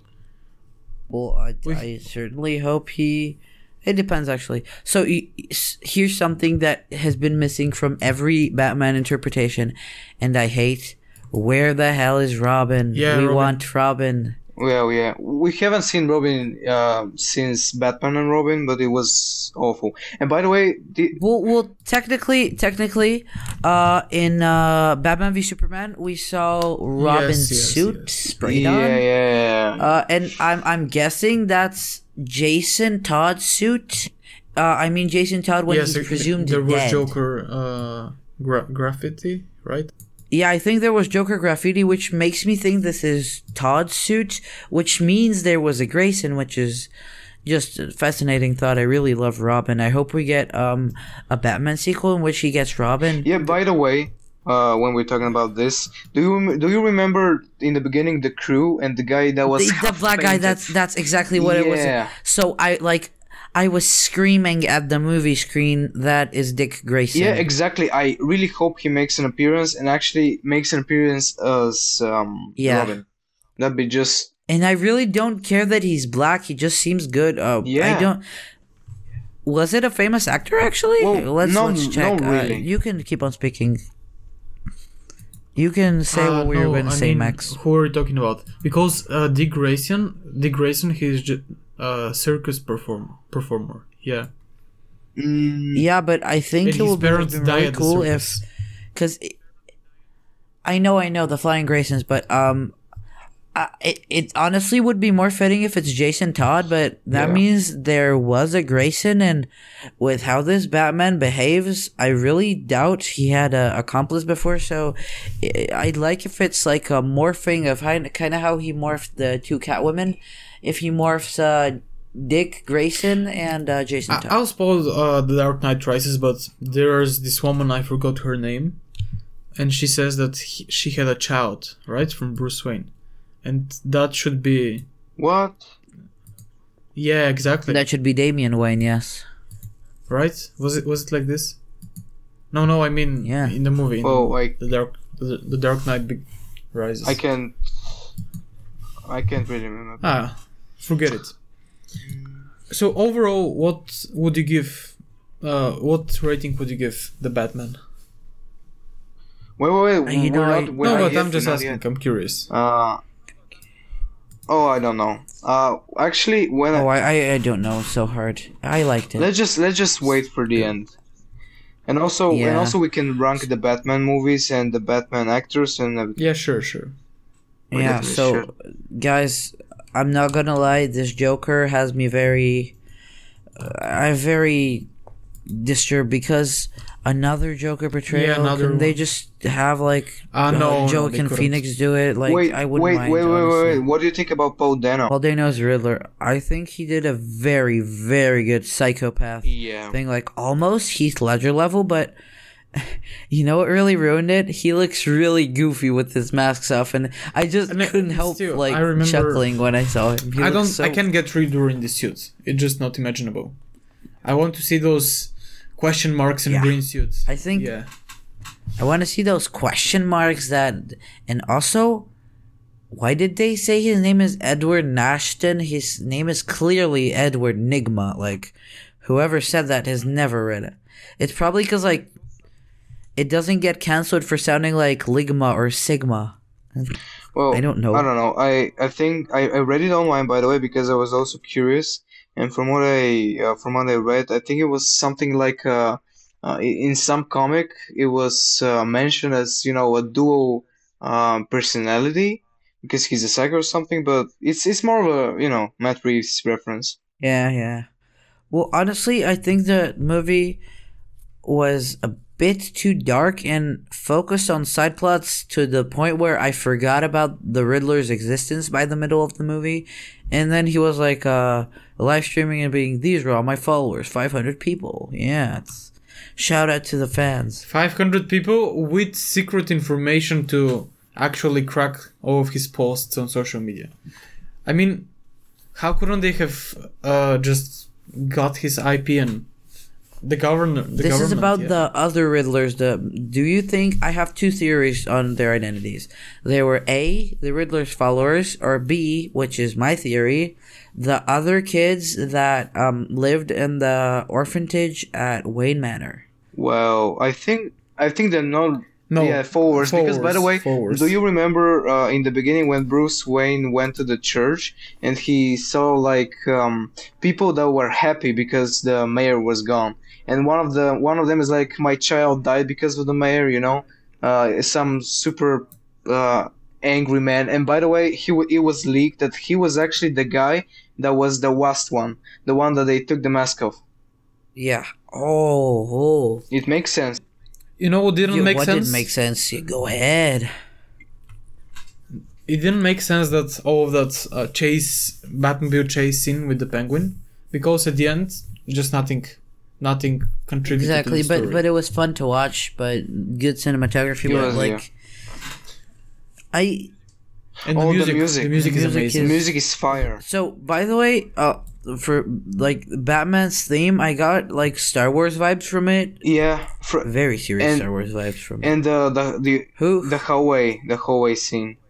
Well, I, we... I certainly hope he. It depends, actually. So here's something that has been missing from every Batman interpretation, and I hate. Where the hell is Robin? Yeah, we Robin. want Robin. Well, yeah, we haven't seen Robin uh, since Batman and Robin, but it was awful. And by the way, the- well, well, technically, technically, uh, in uh, Batman v Superman, we saw Robin's yes, yes, suit yes. sprayed yeah, on. Yeah, yeah, yeah. Uh, and I'm, I'm guessing that's. Jason Todd's suit. Uh, I mean Jason Todd when yes, he's presumed there was dead. Joker uh, gra- graffiti, right? Yeah, I think there was Joker graffiti, which makes me think this is Todd's suit, which means there was a Grayson, which is just a fascinating thought. I really love Robin. I hope we get um, a Batman sequel in which he gets Robin. Yeah. By the way, uh, when we're talking about this, do you do you remember in the beginning the crew and the guy that was the, the black painted? guy? That's that's exactly what yeah. it was. So I like I was screaming at the movie screen. That is Dick Grayson. Yeah, exactly. I really hope he makes an appearance and actually makes an appearance as um, yeah. Robin. That'd be just. And I really don't care that he's black. He just seems good. Uh, yeah. I don't. Was it a famous actor actually? Well, let's no, let's check. No, really. Uh, you can keep on speaking. You can say uh, what we no, were going to say, mean, Max. Who are we talking about? Because uh, Dick Grayson, Dick Grayson, he's a uh, circus perform- performer. Yeah. Mm. Yeah, but I think and it would be really cool if, because I know, I know the Flying Graysons, but um, I, it it honestly would be more fitting if it's Jason Todd, but that yeah. means there was a Grayson, and with how this Batman behaves, I really doubt he had an accomplice before. So it, I'd like if it's like a morphing of kind of how he morphed the two Catwomen. If he morphs uh, Dick Grayson and uh, Jason Todd. I- I'll spoil uh, the Dark Knight Rises, but there's this woman, I forgot her name, and she says that he- she had a child, right, from Bruce Wayne, and that should be what? Yeah, exactly. That should be Damian Wayne, yes. Right? Was it was it like this? No, no, I mean yeah. in the movie. In oh, I... the Dark the, the Dark Knight be- Rises. I can't. I can't really remember. Ah, forget it. So overall, what would you give? Uh, what rating would you give The Batman? Wait, wait, wait. You know, not, I, no, but I'm just asking. Yet. I'm curious. Uh, oh, I don't know. Uh, actually, when oh, I, I I don't know. So hard. I liked it. Let's just let's just wait for the end. And also, yeah. and also, we can rank the Batman movies and the Batman actors and everything. Yeah, sure, sure. We're yeah. So, sure. guys. I'm not gonna lie, this Joker has me very... Uh, I'm very disturbed because another Joker portrayal, yeah, another can one. They just have, like, uh, no, Joaquin Phoenix do it? Like, wait, I wouldn't wait, mind, Wait, wait, wait, wait, what do you think about Paul Dano? Paul Dano's Riddler. I think he did a very, very good psychopath yeah. thing, like, almost Heath Ledger level, but... You know what really ruined it? He looks really goofy with his mask stuff, and I just and couldn't help still, like remember, chuckling when I saw him. He I don't. So... I can't get rid during the suits. It's just not imaginable. I want to see those question marks in yeah. green suits. I think. Yeah. I want to see those question marks that, and also, why did they say his name is Edward Nashton? His name is clearly Edward Nigma. Like, whoever said that has never read it. It's probably because like. It doesn't get cancelled for sounding like Ligma or Sigma. Well, I don't know. I don't know. I, I think I, I read it online, by the way, because I was also curious. And from what I uh, from what I read, I think it was something like uh, uh, in some comic, it was uh, mentioned as, you know, a dual um, personality because he's a psycho or something. But it's it's more of a, you know, Matt Reeves reference. Yeah, yeah. Well, honestly, I think the movie was a bit too dark and focused on side plots to the point where I forgot about the Riddler's existence by the middle of the movie, and then he was like uh, live streaming and being, these are all my followers, five hundred people. Yeah, it's shout out to the fans. five hundred people with secret information to actually crack all of his posts on social media. I mean, how couldn't they have uh, just got his I P and The governor. The this is about yeah. the other Riddlers. The do you think I have two theories on their identities? They were A, the Riddler's followers, or B, which is my theory, the other kids that um lived in the orphanage at Wayne Manor. Well, I think I think they're not. No, yeah, followers. Because by the way, forwards. Do you remember uh, in the beginning when Bruce Wayne went to the church and he saw like um, people that were happy because the mayor was gone, and one of the one of them is like, my child died because of the mayor, you know, uh, some super uh, angry man. And by the way, he w- it was leaked that he was actually the guy that was the worst one, the one that they took the mask off. Yeah. Oh. oh. It makes sense. You know what didn't Yo, make what sense? What didn't make sense? You go ahead. It didn't make sense that all of that uh, chase, Batmobile chase scene with the Penguin, because at the end, just nothing, nothing contributed exactly, to the Exactly, but, but it was fun to watch, but good cinematography, yeah, but like... Yeah. I... And the, oh, music, the music. The music the is music amazing. Is, the music is fire. So, by the way... Uh, For like Batman's theme, I got like Star Wars vibes from it. Yeah, for, very serious and, Star Wars vibes from and it. And the the who the hallway the hallway scene.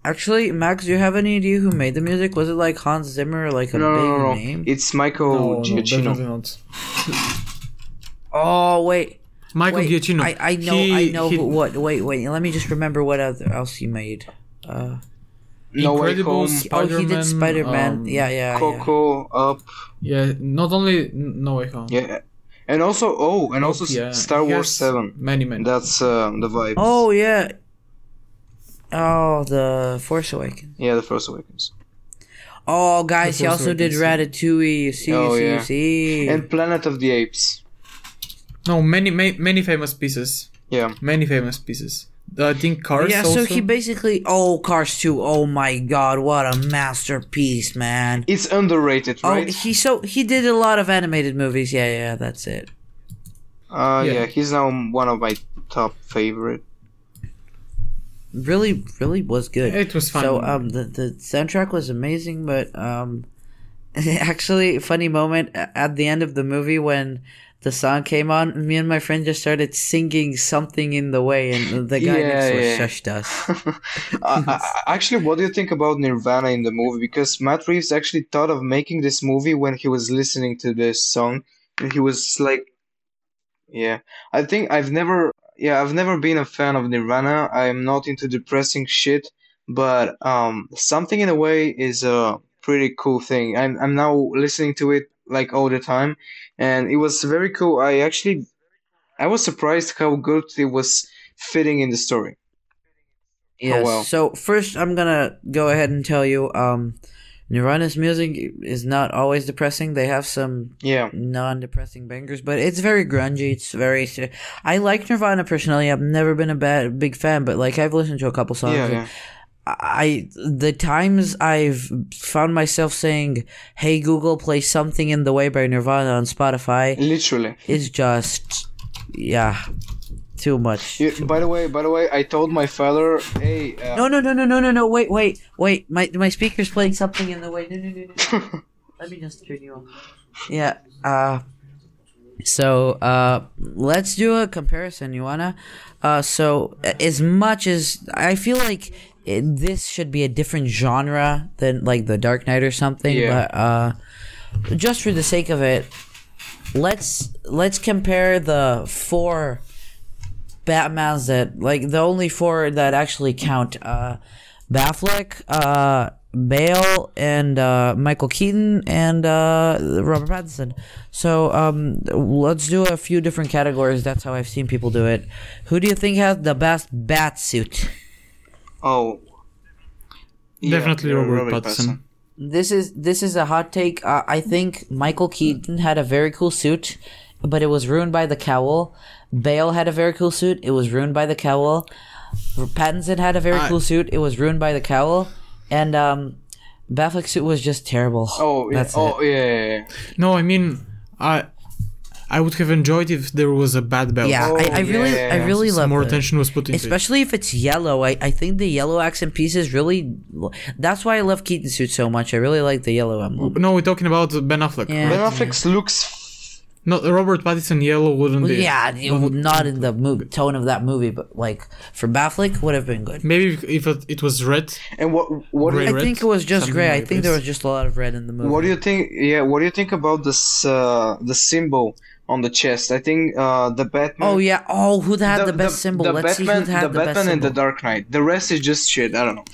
Actually, Max, do you have any idea who made the music? Was it like Hans Zimmer, or like a no, big no, no. name? It's Michael no, Giacchino. No, not. Oh wait, Michael wait, Giacchino. I, I know he, I know he, who, what. Wait, wait. Let me just remember what other else he made. Uh. No Way Home, Spider-Man, oh, he did Spider-Man. Um, yeah, yeah, Coco, yeah. Up. Yeah, not only No Way Home. Yeah, and also oh, and also yeah. Star Wars seven. Many, many. That's uh, the vibe. Oh yeah. Oh, the Force Awakens. Yeah, the Force Awakens. Oh, guys, he also Awakens. Did Ratatouille. You see, oh, you see, yeah. you see. And Planet of the Apes. No, many, many, many famous pieces. Yeah, many famous pieces. I think Cars Yeah, also. So he basically... Oh, Cars two. Oh my god, what a masterpiece, man. It's underrated, right? Oh, he so he did a lot of animated movies. Yeah, yeah, that's it. Uh, yeah. yeah, he's now one of my top favorite. Really, really was good. It was fun. So um, the, the soundtrack was amazing, but um, actually, funny moment at the end of the movie when... the song came on, me and my friend just started singing something in the way, and the guy yeah, next to yeah. us shushed us. uh, actually, what do you think about Nirvana in the movie? Because Matt Reeves actually thought of making this movie when he was listening to this song, and he was like, yeah. I think I've never, yeah, I've never been a fan of Nirvana. I'm not into depressing shit, but um, something in a way is a pretty cool thing. I'm, I'm now listening to it like all the time, and it was very cool. I actually, I was surprised how good it was fitting in the story. Yeah. Oh, wow. So first, I'm gonna go ahead and tell you, um, Nirvana's music is not always depressing. They have some yeah. non-depressing bangers, but it's very grungy. It's very. I like Nirvana personally. I've never been a bad big fan, but like I've listened to a couple songs. Yeah. And, yeah. I the times I've found myself saying, "Hey Google, play something in the way by Nirvana on Spotify," literally, is just yeah, too much. You, too by much. the way, by the way, I told my father, "Hey, uh, no, no, no, no, no, no, no, wait, wait, wait, my my speaker's playing something in the way. No, no, no, no. Let me just turn you off." Yeah. Uh. So uh, let's do a comparison, you wanna? Uh. So as much as I feel like. It, this should be a different genre than like The Dark Knight or something, yeah. but uh, just for the sake of it, let's let's compare the four Batmans that like the only four that actually count: uh, Batfleck, uh, Bale, and uh, Michael Keaton, and uh, Robert Pattinson. So um, let's do a few different categories. That's how I've seen people do it. Who do you think has the best bat suit? Oh, yeah, definitely Robert Pattinson. This is this is a hot take. Uh, I think Michael Keaton had a very cool suit, but it was ruined by the cowl. Bale had a very cool suit. It was ruined by the cowl. Pattinson had a very I, cool suit. It was ruined by the cowl. And um, Batfleck's suit was just terrible. Oh, yeah. That's oh, it. Yeah, yeah, yeah. No, I mean, I I would have enjoyed if there was a bad belt. Yeah, oh, I, I really, yeah, yeah, yeah. I really love it. More attention was put into Especially it. Especially if it's yellow. I, I think the yellow accent pieces really... That's why I love Keaton's suit so much. I really like the yellow emblem. No, we're talking about Ben Affleck. Yeah. Ben Affleck's yeah. looks... No, Robert Pattinson yellow wouldn't be... Well, yeah, it would not in the movie, tone of that movie, but like for Batfleck, would have been good. Maybe if it, it was red. And what? What? Gray, I red, think it was just gray. Like I think this. There was just a lot of red in the movie. What do you think? Yeah, what do you think about this? Uh, the symbol. On the chest, I think uh, the Batman. Oh yeah! Oh, who had the, the best the, symbol? The Let's Batman, see who had the, the Batman best symbol. The Batman and the Dark Knight. The rest is just shit. I don't know.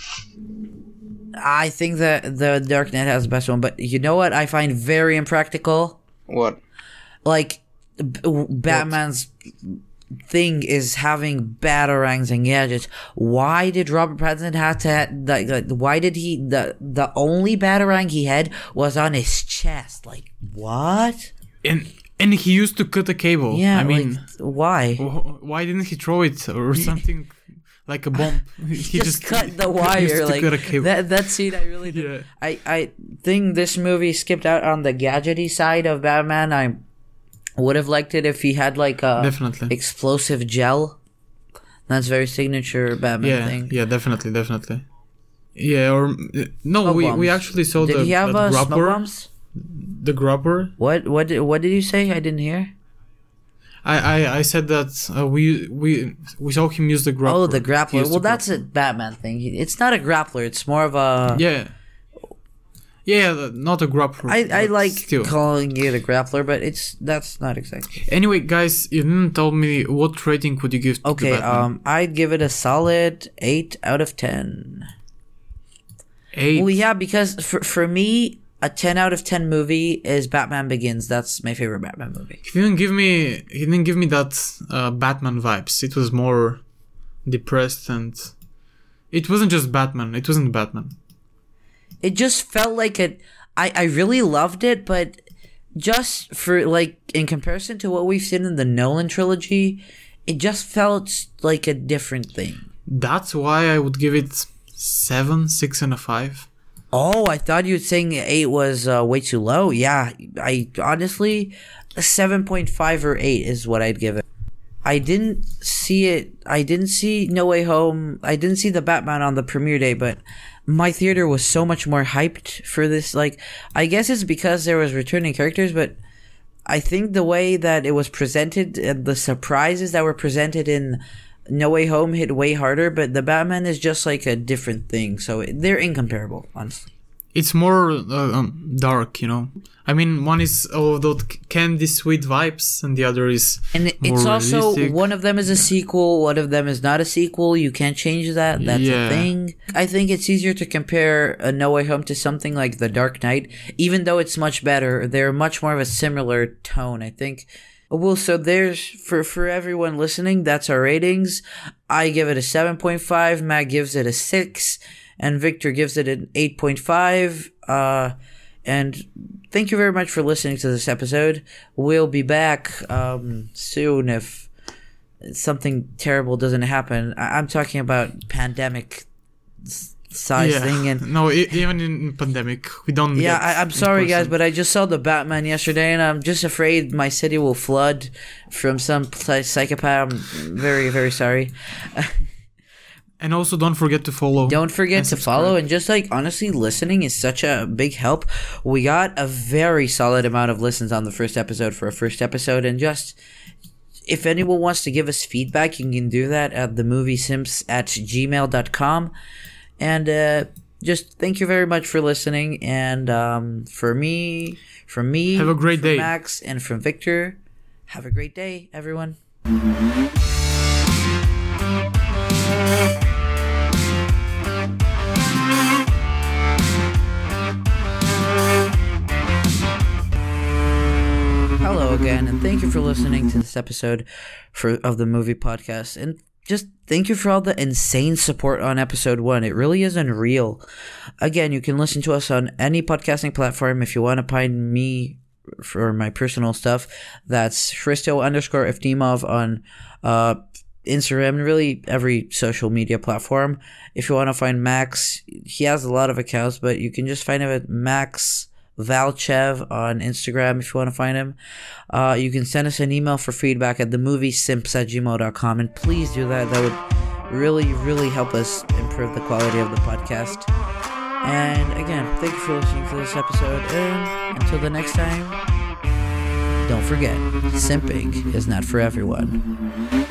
I think that the Dark Knight has the best one, but you know what? I find very impractical. What? Like, B- Batman's what? thing is having batarangs and gadgets. Why did Robert Pattinson have to? Have, like, like, why did he? The the only batarang he had was on his chest. Like what? And. And he used to cut a cable. Yeah, I mean, like, why? W- why didn't he throw it or something like a bomb? he, he just, just cut the wire. Like cut a cable. That, that scene, I really did. Yeah. I, I think this movie skipped out on the gadgety side of Batman. I would have liked it if he had like a definitely. explosive gel. That's very signature Batman yeah, thing. Yeah, definitely, definitely. Yeah, or no, smoke we bombs. we actually saw did the he have a smoke bombs? The grubber. What? What? Did, what did you say? I didn't hear. I, I, I said that uh, we we we saw him use the grappler. Oh, the grappler. Well, the that's grappler. a Batman thing. It's not a grappler. It's more of a yeah. Yeah, not a grappler. I, I like still. calling it a grappler, but it's that's not exactly. Anyway, guys, you didn't tell me what rating would you give. To okay, the Batman? um, I'd give it a solid eight out of ten. Eight. Well, yeah, because for for me. A ten out of ten movie is Batman Begins. That's my favorite Batman movie. He didn't give me. He didn't give me that uh, Batman vibes. It was more depressed, and it wasn't just Batman. It wasn't Batman. It just felt like it. I I really loved it, but just for like in comparison to what we've seen in the Nolan trilogy, it just felt like a different thing. That's why I would give it seven, six and a five. Oh, I thought you were saying eight was uh, way too low. Yeah, I honestly, seven point five or eight is what I'd give it. I didn't see it. I didn't see No Way Home. I didn't see The Batman on the premiere day, but my theater was so much more hyped for this. Like, I guess it's because there was returning characters, but I think the way that it was presented and the surprises that were presented in No Way Home hit way harder, but The Batman is just like a different thing, so they're incomparable, honestly. It's more uh, um, dark, you know? I mean, one is all of those candy sweet vibes, and the other is and it's more also, realistic. One of them is a sequel, one of them is not a sequel, you can't change that, that's yeah. a thing. I think it's easier to compare a No Way Home to something like The Dark Knight, even though it's much better, they're much more of a similar tone, I think. Well, so there's, for, for everyone listening, that's our ratings. I give it a seven point five, Matt gives it a six, and Victor gives it an eight point five. Uh, and thank you very much for listening to this episode. We'll be back um, soon if something terrible doesn't happen. I- I'm talking about pandemic size yeah. thing. And no, I- even in pandemic, we don't. Yeah, I- I'm sorry, person. guys, but I just saw The Batman yesterday, and I'm just afraid my city will flood from some psychopath. I'm very, very sorry. And also, don't forget to follow. Don't forget to subscribe. follow. And just, like, honestly, listening is such a big help. We got a very solid amount of listens on the first episode for a first episode. And just, if anyone wants to give us feedback, you can do that at the movie simps at gmail dot com. And uh, just thank you very much for listening. And um, for me, from me, have a great day. Max, and from Victor, have a great day, everyone. Hello again, and thank you for listening to this episode for of the Movie Podcast, and just thank you for all the insane support on episode one. It really is unreal. Again, you can listen to us on any podcasting platform. If you want to find me for my personal stuff, that's Hristo underscore Eftimov on uh, Instagram and really every social media platform. If you want to find Max, he has a lot of accounts, but you can just find him at Max Valchev on Instagram if you want to find him. Uh, you can send us an email for feedback at the movie simps at gmail dot com, and please do that. That would really, really help us improve the quality of the podcast. And again, thank you for listening to this episode, and until the next time, don't forget, simping is not for everyone.